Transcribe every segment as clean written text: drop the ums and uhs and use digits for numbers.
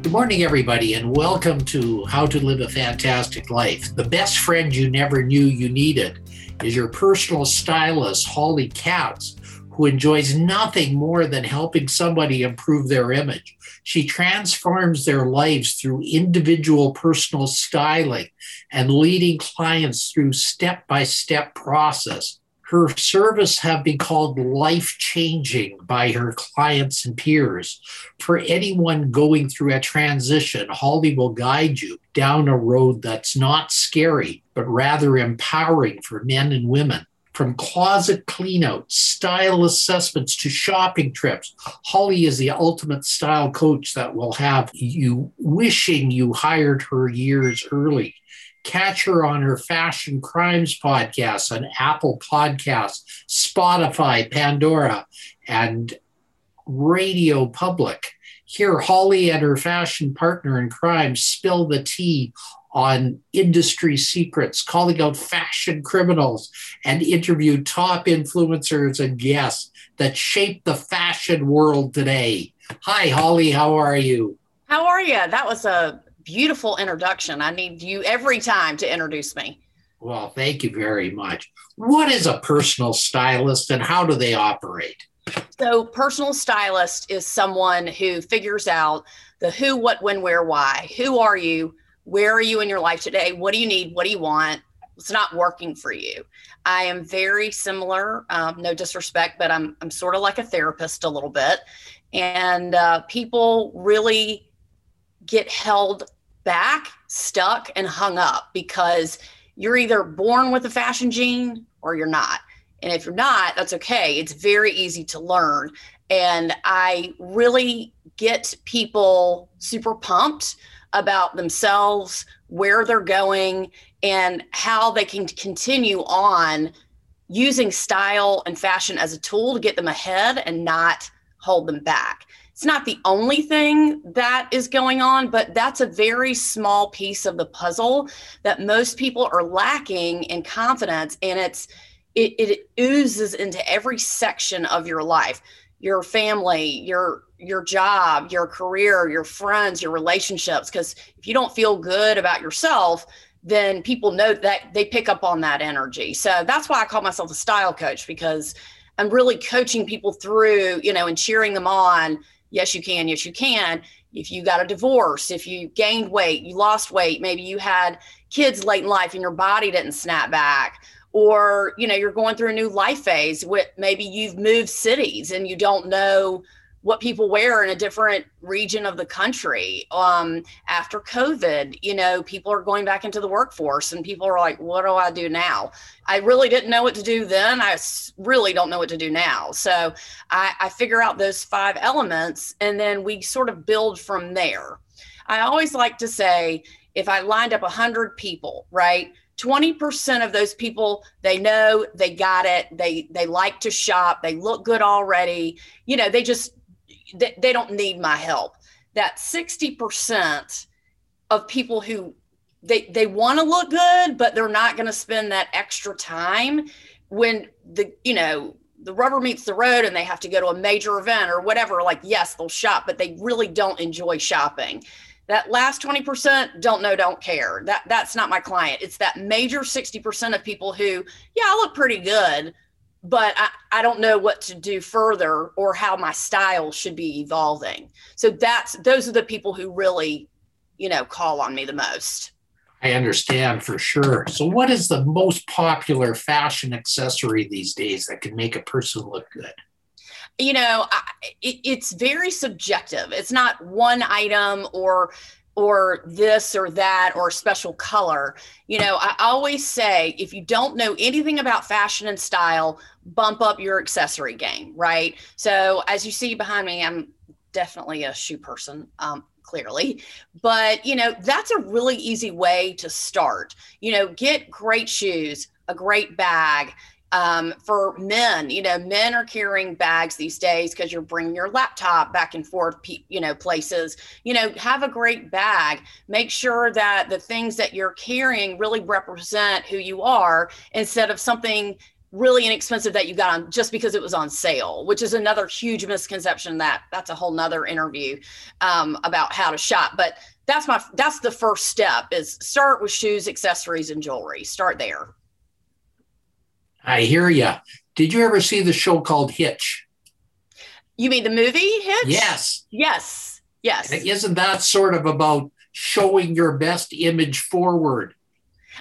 Good morning, everybody, and welcome to How to Live a Fantastic Life. The best friend you never knew you needed is your personal stylist, Holly Katz, who enjoys nothing more than helping somebody improve their image. She transforms their lives through individual personal styling and leading clients through step-by-step process. Her service have been called life-changing by her clients and peers. For anyone going through a transition, Holly will guide you down a road that's not scary, but rather empowering for men and women. From closet cleanouts, style assessments to shopping trips, Holly is the ultimate style coach that will have you wishing you hired her years early. Catch her on her Fashion Crimes Podcast on Apple Podcasts, Spotify, Pandora, and Radio Public. Here, Holly and her fashion partner in crime spill the tea on industry secrets, calling out fashion criminals, and interview top influencers and guests that shape the fashion world today. Hi, Holly. How are you? How are you? That was a beautiful introduction. I need you every time to introduce me. Well, thank you very much. What is a personal stylist and how do they operate? So personal stylist is someone who figures out the who, what, when, where, why. Who are you? Where are you in your life today? What do you need? What do you want? It's not working for you. I am very similar, no disrespect, but I'm sort of like a therapist a little bit. And people really get held back, stuck, and hung up because you're either born with a fashion gene or you're not. And if you're not, that's okay. It's very easy to learn. And I really get people super pumped about themselves, where they're going, and how they can continue on using style and fashion as a tool to get them ahead and not hold them back. It's not the only thing that is going on, but that's a very small piece of the puzzle that most people are lacking in confidence, and it oozes into every section of your life. Your family, your job, your career, your friends, your relationships, because if you don't feel good about yourself, then people know that they pick up on that energy. So that's why I call myself a style coach, because I'm really coaching people through, and cheering them on. Yes, you can. Yes, you can. If you got a divorce, if you gained weight, you lost weight, maybe you had kids late in life and your body didn't snap back. Or, you're going through a new life phase with maybe you've moved cities and you don't know what people wear in a different region of the country. After COVID, people are going back into the workforce and people are like, what do I do now? I really didn't know what to do then. I really don't know what to do now. So I figure out those 5 elements and then we sort of build from there. I always like to say, if I lined up 100 people, right? 20% of those people, they know, they got it, they like to shop, they look good already, they just, they don't need my help. That 60% of people who, they want to look good, but they're not going to spend that extra time when the rubber meets the road and they have to go to a major event or whatever, like, yes, they'll shop, but they really don't enjoy shopping. That last 20% don't know, don't care. That's not my client. It's that major 60% of people who, yeah, I look pretty good, but I don't know what to do further or how my style should be evolving. So those are the people who really, call on me the most. I understand for sure. So what is the most popular fashion accessory these days that can make a person look good? It's very subjective. It's not one item or this or that or a special color. I always say, if you don't know anything about fashion and style, bump up your accessory game, right? So as you see behind me, I'm definitely a shoe person, clearly, but you know, that's a really easy way to start. You know, get great shoes, a great bag. For men, you know, men are carrying bags these days because you're bringing your laptop back and forth, you know, places. You know, have a great bag. Make sure that the things that you're carrying really represent who you are instead of something really inexpensive that you got on just because it was on sale, which is another huge misconception that that's a whole nother interview about how to shop. But that's the first step, is start with shoes, accessories, and jewelry. Start there. I hear you. Did you ever see the show called Hitch? You mean the movie Hitch? Yes. Yes. Yes. Isn't that sort of about showing your best image forward?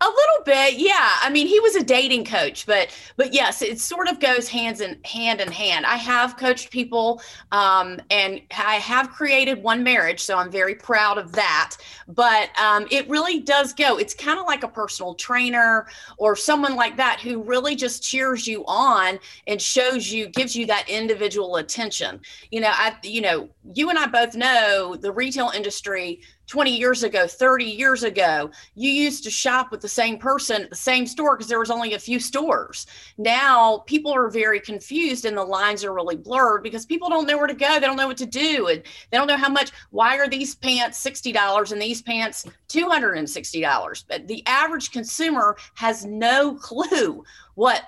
A little bit, yeah. I mean, he was a dating coach, but yes, it sort of goes hand in hand. I have coached people, and I have created one marriage, so I'm very proud of that. But it really does go. It's kind of like a personal trainer or someone like that who really just cheers you on and shows you, gives you that individual attention. You know, you and I both know the retail industry. 20 years ago, 30 years ago, you used to shop with the same person at the same store because there was only a few stores. Now people are very confused and the lines are really blurred because people don't know where to go. They don't know what to do. And they don't know how much. Why are these pants $60 and these pants $260? But the average consumer has no clue what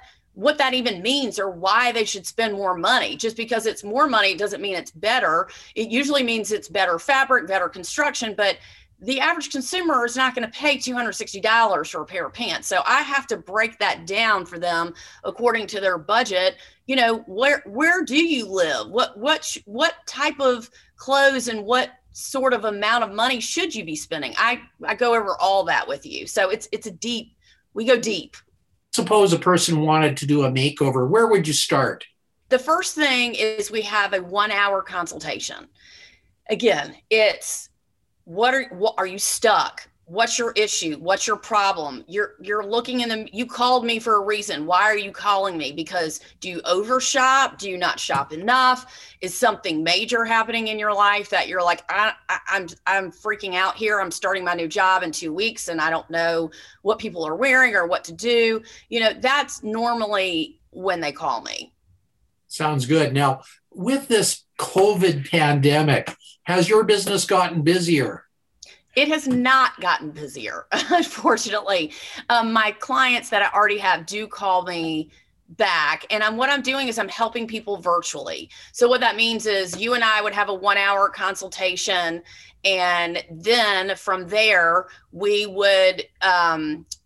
that even means or why they should spend more money. Just because it's more money doesn't mean it's better. It usually means it's better fabric, better construction, but the average consumer is not going to pay $260 for a pair of pants. So I have to break that down for them according to their budget. You know, where do you live? What type of clothes and what sort of amount of money should you be spending? I go over all that with you. So we go deep. Suppose a person wanted to do a makeover, where would you start? The first thing is we have a 1-hour consultation. Again, it's what are you stuck? What's your issue? What's your problem? You're looking in the, you called me for a reason. Why are you calling me? Because do you overshop? Do you not shop enough? Is something major happening in your life that you're like, I'm freaking out here. I'm starting my new job in 2 weeks and I don't know what people are wearing or what to do. You know, that's normally when they call me. Sounds good. Now, with this COVID pandemic, has your business gotten busier? It has not gotten busier, unfortunately. My clients that I already have do call me back. And what I'm doing is I'm helping people virtually. So what that means is you and I would have a 1-hour consultation. And then from there, we would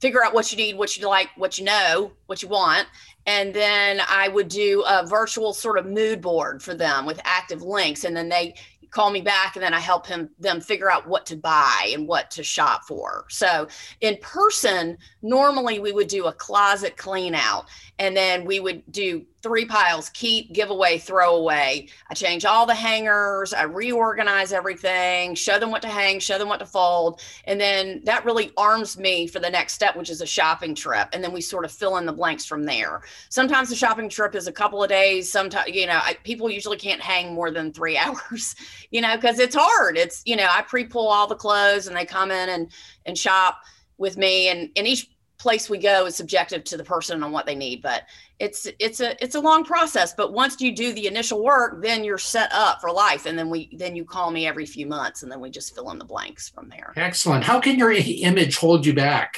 figure out what you need, what you like, what you know, what you want. And then I would do a virtual sort of mood board for them with active links. And then they call me back, and then I help them figure out what to buy and what to shop for. So in person, normally we would do a closet clean out, and then we would do 3 piles: keep, give away, throw away. I change all the hangers, I reorganize everything, show them what to hang, show them what to fold. And then that really arms me for the next step, which is a shopping trip. And then we sort of fill in the blanks from there. Sometimes the shopping trip is a couple of days. Sometimes, you know, people usually can't hang more than 3 hours. You know, because it's hard. It's, you know, I pre-pull all the clothes and they come in and shop with me. And each place we go is subjective to the person on what they need. But it's a long process. But once you do the initial work, then you're set up for life. And then you call me every few months, and then we just fill in the blanks from there. Excellent. How can your image hold you back?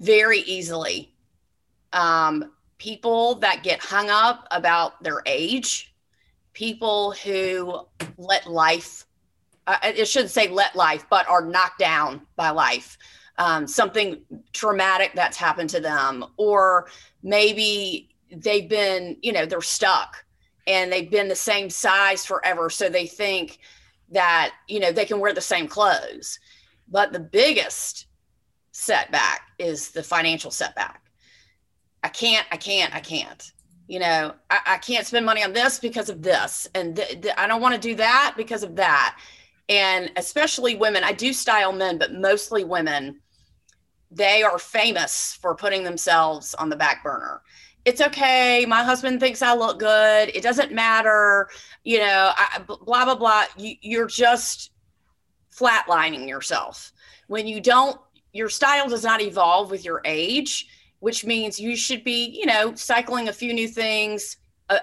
Very easily. People that get hung up about their age. People who let life, I shouldn't say let life, but are knocked down by life, something traumatic that's happened to them, or maybe they've been, you know, they're stuck and they've been the same size forever. So they think that, you know, they can wear the same clothes. But the biggest setback is the financial setback. I can't. You know, I can't spend money on this because of this. And I don't want to do that because of that. And especially women, I do style men, but mostly women, they are famous for putting themselves on the back burner. it's okay, my husband thinks I look good, it doesn't matter, you know, blah, blah, blah. You're just flatlining yourself. When you don't, your style does not evolve with your age, which means you should be, you know, cycling a few new things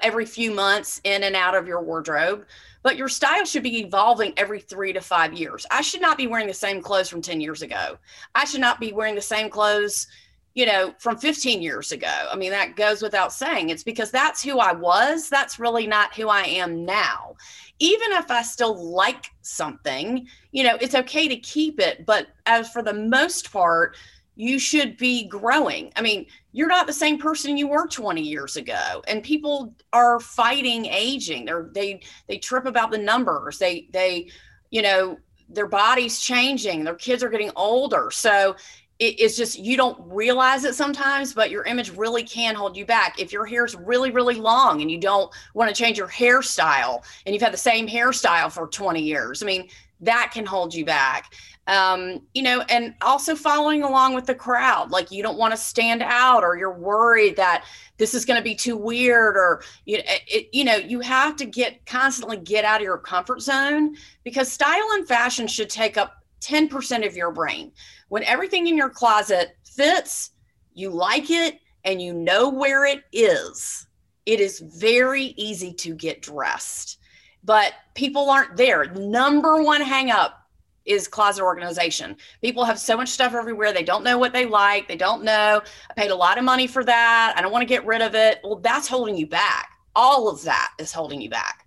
every few months in and out of your wardrobe, but your style should be evolving every 3 to 5 years. I should not be wearing the same clothes from 10 years ago. I should not be wearing the same clothes, you know, from 15 years ago. I mean, that goes without saying. It's because that's who I was. That's really not who I am now. Even if I still like something, you know, it's okay to keep it. But as for the most part, you should be growing. I mean, you're not the same person you were 20 years ago. And people are fighting aging. They trip about the numbers. They, you know, their body's changing. Their kids are getting older. So it's just, you don't realize it sometimes, but your image really can hold you back. If your hair's really, really long and you don't want to change your hairstyle and you've had the same hairstyle for 20 years, I mean, that can hold you back. You know, and also following along with the crowd, like you don't want to stand out or you're worried that this is going to be too weird or, you know, you have to constantly get out of your comfort zone because style and fashion should take up 10% of your brain. When everything in your closet fits, you like it, and you know where it is. It is very easy to get dressed, but people aren't there. Number one hang up is closet organization. People have so much stuff everywhere. They don't know what they like. They don't know. I paid a lot of money for that. I don't want to get rid of it. Well, that's holding you back. All of that is holding you back.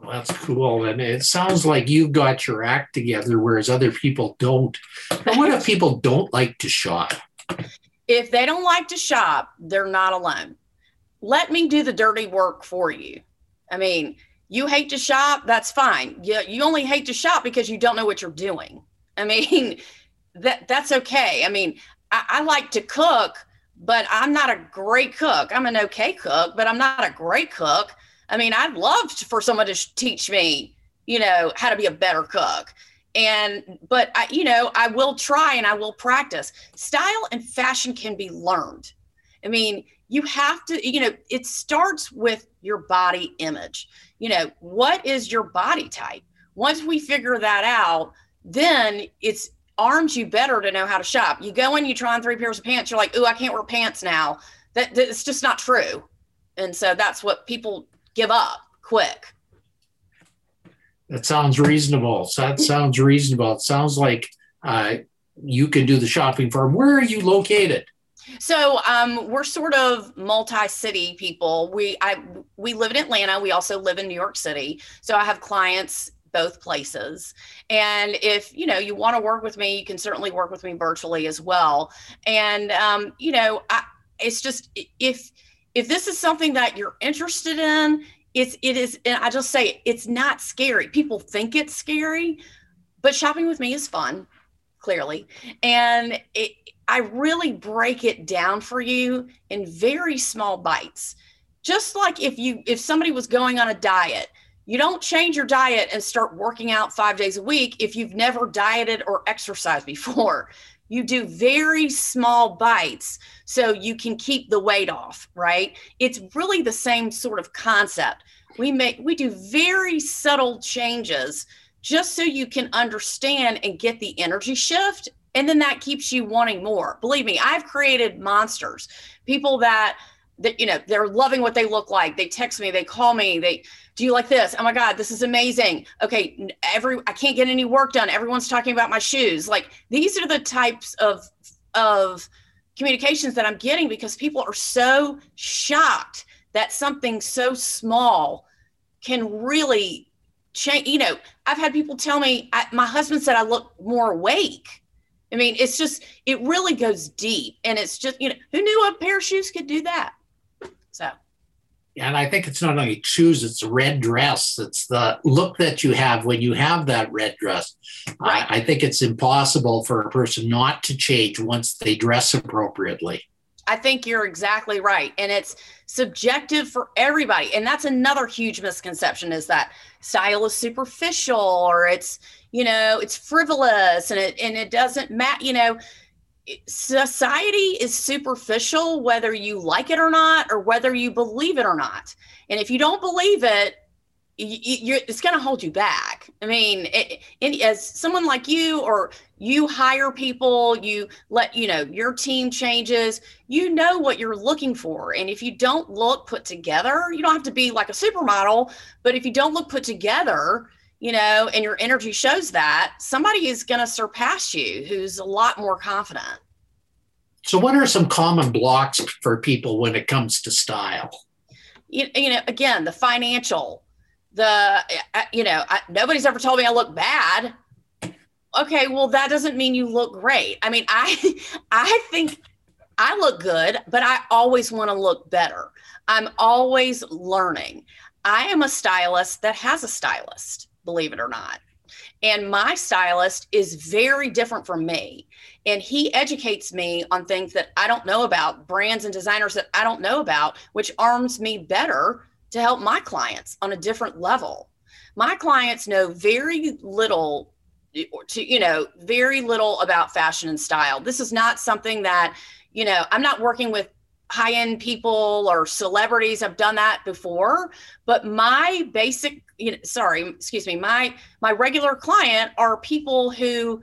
Well, that's cool. And it sounds like you've got your act together, whereas other people don't. But what if people don't like to shop? If they don't like to shop, they're not alone. Let me do the dirty work for you. I mean, you hate to shop, that's fine. You only hate to shop because you don't know what you're doing. I mean, that's okay. I mean, I like to cook, but I'm not a great cook. I'm an okay cook, but I'm not a great cook. I mean, I'd love for someone to teach me, you know, how to be a better cook. But I, you know, I will try and I will practice. Style and fashion can be learned. I mean, you have to, you know, it starts with your body image. You know, what is your body type? Once we figure that out, then it's arms you better to know how to shop. You go in, you try on 3 pairs of pants. You're like, ooh, I can't wear pants now. That's just not true. And so that's what people give up quick. That sounds reasonable. It sounds like you can do the shopping for them. Where are you located? So we're sort of multi-city people. We live in Atlanta. We also live in New York City. So I have clients both places. And if, you know, you want to work with me, you can certainly work with me virtually as well. And, you know, it's just if this is something that you're interested in, it is, and I just say, it's not scary. People think it's scary, but shopping with me is fun, clearly. And I really break it down for you in very small bites. Just like if somebody was going on a diet, you don't change your diet and start working out 5 days a week if you've never dieted or exercised before. You do very small bites so you can keep the weight off, right? It's really the same sort of concept. We do very subtle changes just so you can understand and get the energy shift. And then that keeps you wanting more. Believe me, I've created monsters, people that, you know, they're loving what they look like. They text me, they call me, do you like this? Oh my God, this is amazing. Okay. I can't get any work done. Everyone's talking about my shoes. Like these are the types of communications that I'm getting because people are so shocked that something so small can really change. You know, I've had people tell me, my husband said I look more awake. I mean, it's just, it really goes deep and it's just, you know, who knew a pair of shoes could do that? So. And I think it's not only shoes, it's red dress. It's the look that you have when you have that red dress. Right. I think it's impossible for a person not to change once they dress appropriately. I think you're exactly right. And it's subjective for everybody. And that's another huge misconception is that style is superficial or it's, you know, it's frivolous and it doesn't matter, you know, society is superficial, whether you like it or not, or whether you believe it or not. And if you don't believe it, it's going to hold you back. I mean, as someone like you, or you hire people, you let, you know, your team changes, you know what you're looking for. And if you don't look put together, you don't have to be like a supermodel, but if you don't look put together, you know, and your energy shows that, somebody is going to surpass you who's a lot more confident. So what are some common blocks for people when it comes to style? You know, again, the financial, nobody's ever told me I look bad. Okay, well, that doesn't mean you look great. I mean, I think I look good, but I always want to look better. I'm always learning. I am a stylist that has a stylist, believe it or not. And my stylist is very different from me. And he educates me on things that I don't know about, brands and designers that I don't know about, which arms me better to help my clients on a different level. My clients know very little about fashion and style. This is not something that, you know, I'm not working with high-end people or celebrities. I've done that before, but my my regular client are people who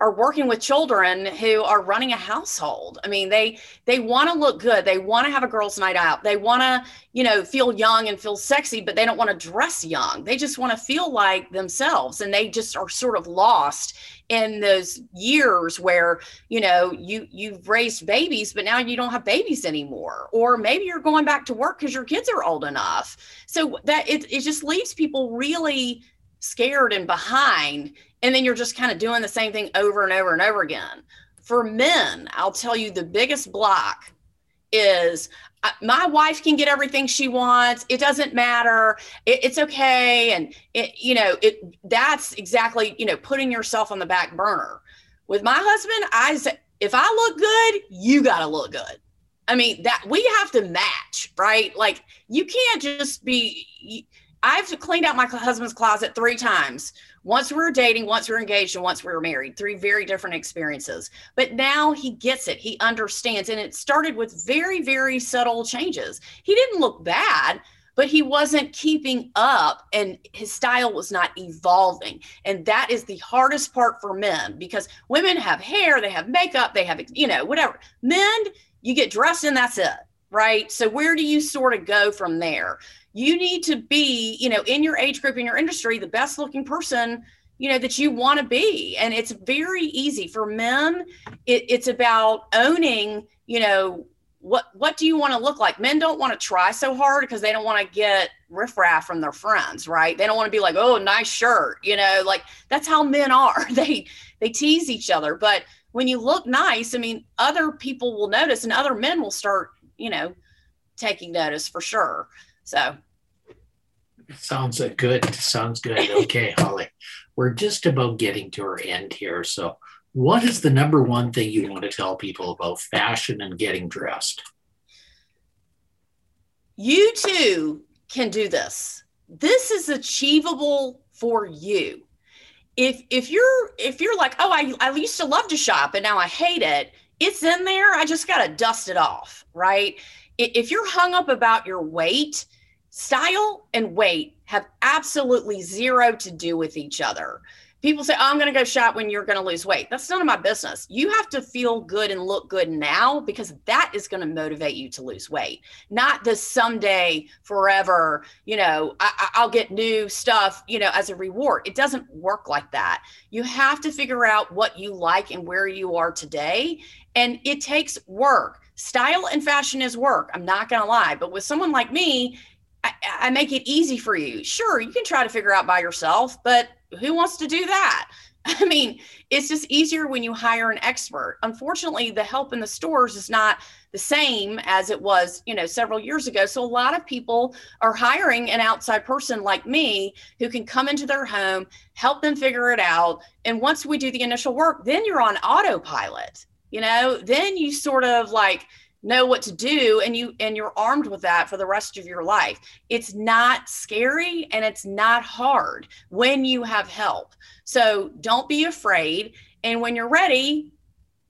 are working with children, who are running a household. I mean, they want to look good. They want to have a girls' night out. They want to, you know, feel young and feel sexy, but they don't want to dress young. They just want to feel like themselves. And they just are sort of lost in those years where, you know, you've raised babies, but now you don't have babies anymore. Or maybe you're going back to work because your kids are old enough. So that it just leaves people really scared and behind. And then you're just kind of doing the same thing over and over and over again. For men, I'll tell you, the biggest block is my wife can get everything she wants. It doesn't matter. It's okay. And that's exactly, you know, putting yourself on the back burner. With my husband, I say, if I look good, you got to look good. I mean, that we have to match, right? Like, you can't just be. I've cleaned out my husband's closet 3 times. Once we were dating, once we were engaged, and once we were married. 3 very different experiences. But now he gets it. He understands. And it started with very, very subtle changes. He didn't look bad, but he wasn't keeping up, and his style was not evolving. And that is the hardest part for men, because women have hair, they have makeup, they have, you know, whatever. Men, you get dressed and that's it, right? So where do you sort of go from there? You need to be, you know, in your age group, in your industry, the best looking person, you know, that you want to be. And it's very easy for men. It's about owning, you know, what do you want to look like? Men don't want to try so hard because they don't want to get riffraff from their friends, right? They don't want to be like, oh, nice shirt. You know, like, that's how men are. They tease each other. But when you look nice, I mean, other people will notice, and other men will start, you know, taking notice for sure. So sounds good. Okay, Holly, we're just about getting to our end here. So what is the number one thing you want to tell people about fashion and getting dressed? You too can do this. This is achievable for you. If you're like, oh, I used to love to shop and now I hate it. It's in there. I just got to dust it off, right? If you're hung up about your weight, style and weight have absolutely zero to do with each other. People say, oh, I'm going to go shop when you're going to lose weight. That's none of my business. You have to feel good and look good now, because that is going to motivate you to lose weight. Not this someday, forever, you know, I'll get new stuff, you know, as a reward. It doesn't work like that. You have to figure out what you like and where you are today. And it takes work. Style and fashion is work. I'm not going to lie. But with someone like me, I make it easy for you. Sure, you can try to figure out by yourself, but who wants to do that? I mean, it's just easier when you hire an expert. Unfortunately, the help in the stores is not the same as it was, you know, several years ago. So a lot of people are hiring an outside person like me who can come into their home, help them figure it out. And once we do the initial work, then you're on autopilot. You know, then you sort of like know what to do, and you're armed with that for the rest of your life. It's not scary and it's not hard when you have help. So don't be afraid. And when you're ready,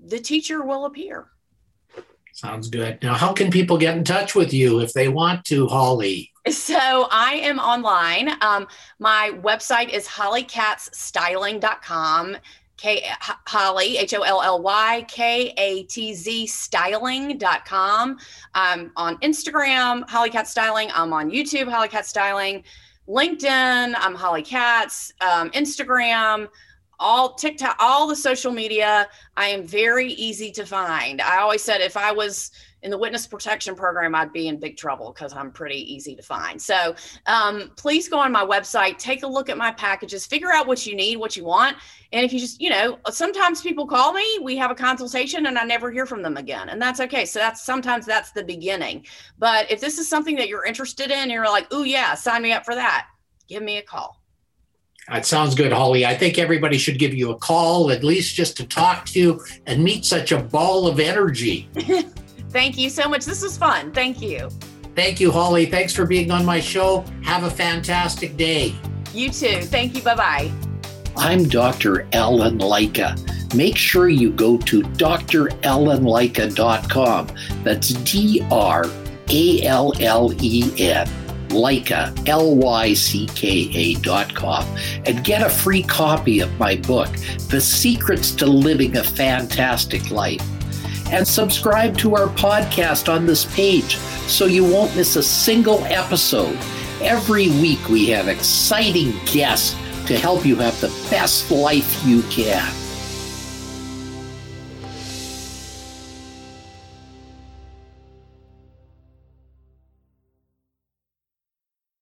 the teacher will appear. Sounds good. Now, how can people get in touch with you if they want to, Holly? So I am online. My website is hollykatzstyling.com. Holly, HOLLYKATZ styling.com. I'm on Instagram, Holly Katz Styling. I'm on YouTube, Holly Katz Styling. LinkedIn, I'm Holly Katz. Instagram, all TikTok, all the social media. I am very easy to find. I always said if I was in the witness protection program, I'd be in big trouble because I'm pretty easy to find. So please go on my website, take a look at my packages, figure out what you need, what you want. And if you just, you know, sometimes people call me, we have a consultation and I never hear from them again. And that's okay. So that's the beginning. But if this is something that you're interested in, you're like, oh yeah, sign me up for that. Give me a call. That sounds good, Holly. I think everybody should give you a call, at least just to talk to you and meet such a ball of energy. Thank you so much. This was fun. Thank you. Thank you, Holly. Thanks for being on my show. Have a fantastic day. You too. Thank you. Bye-bye. I'm Dr. Ellen Lycka. Make sure you go to drellenlycka.com. That's DRALLEN. Lycka, LYCKA.com, and get a free copy of my book, The Secrets to Living a Fantastic Life. And subscribe to our podcast on this page so you won't miss a single episode. Every week we have exciting guests to help you have the best life you can.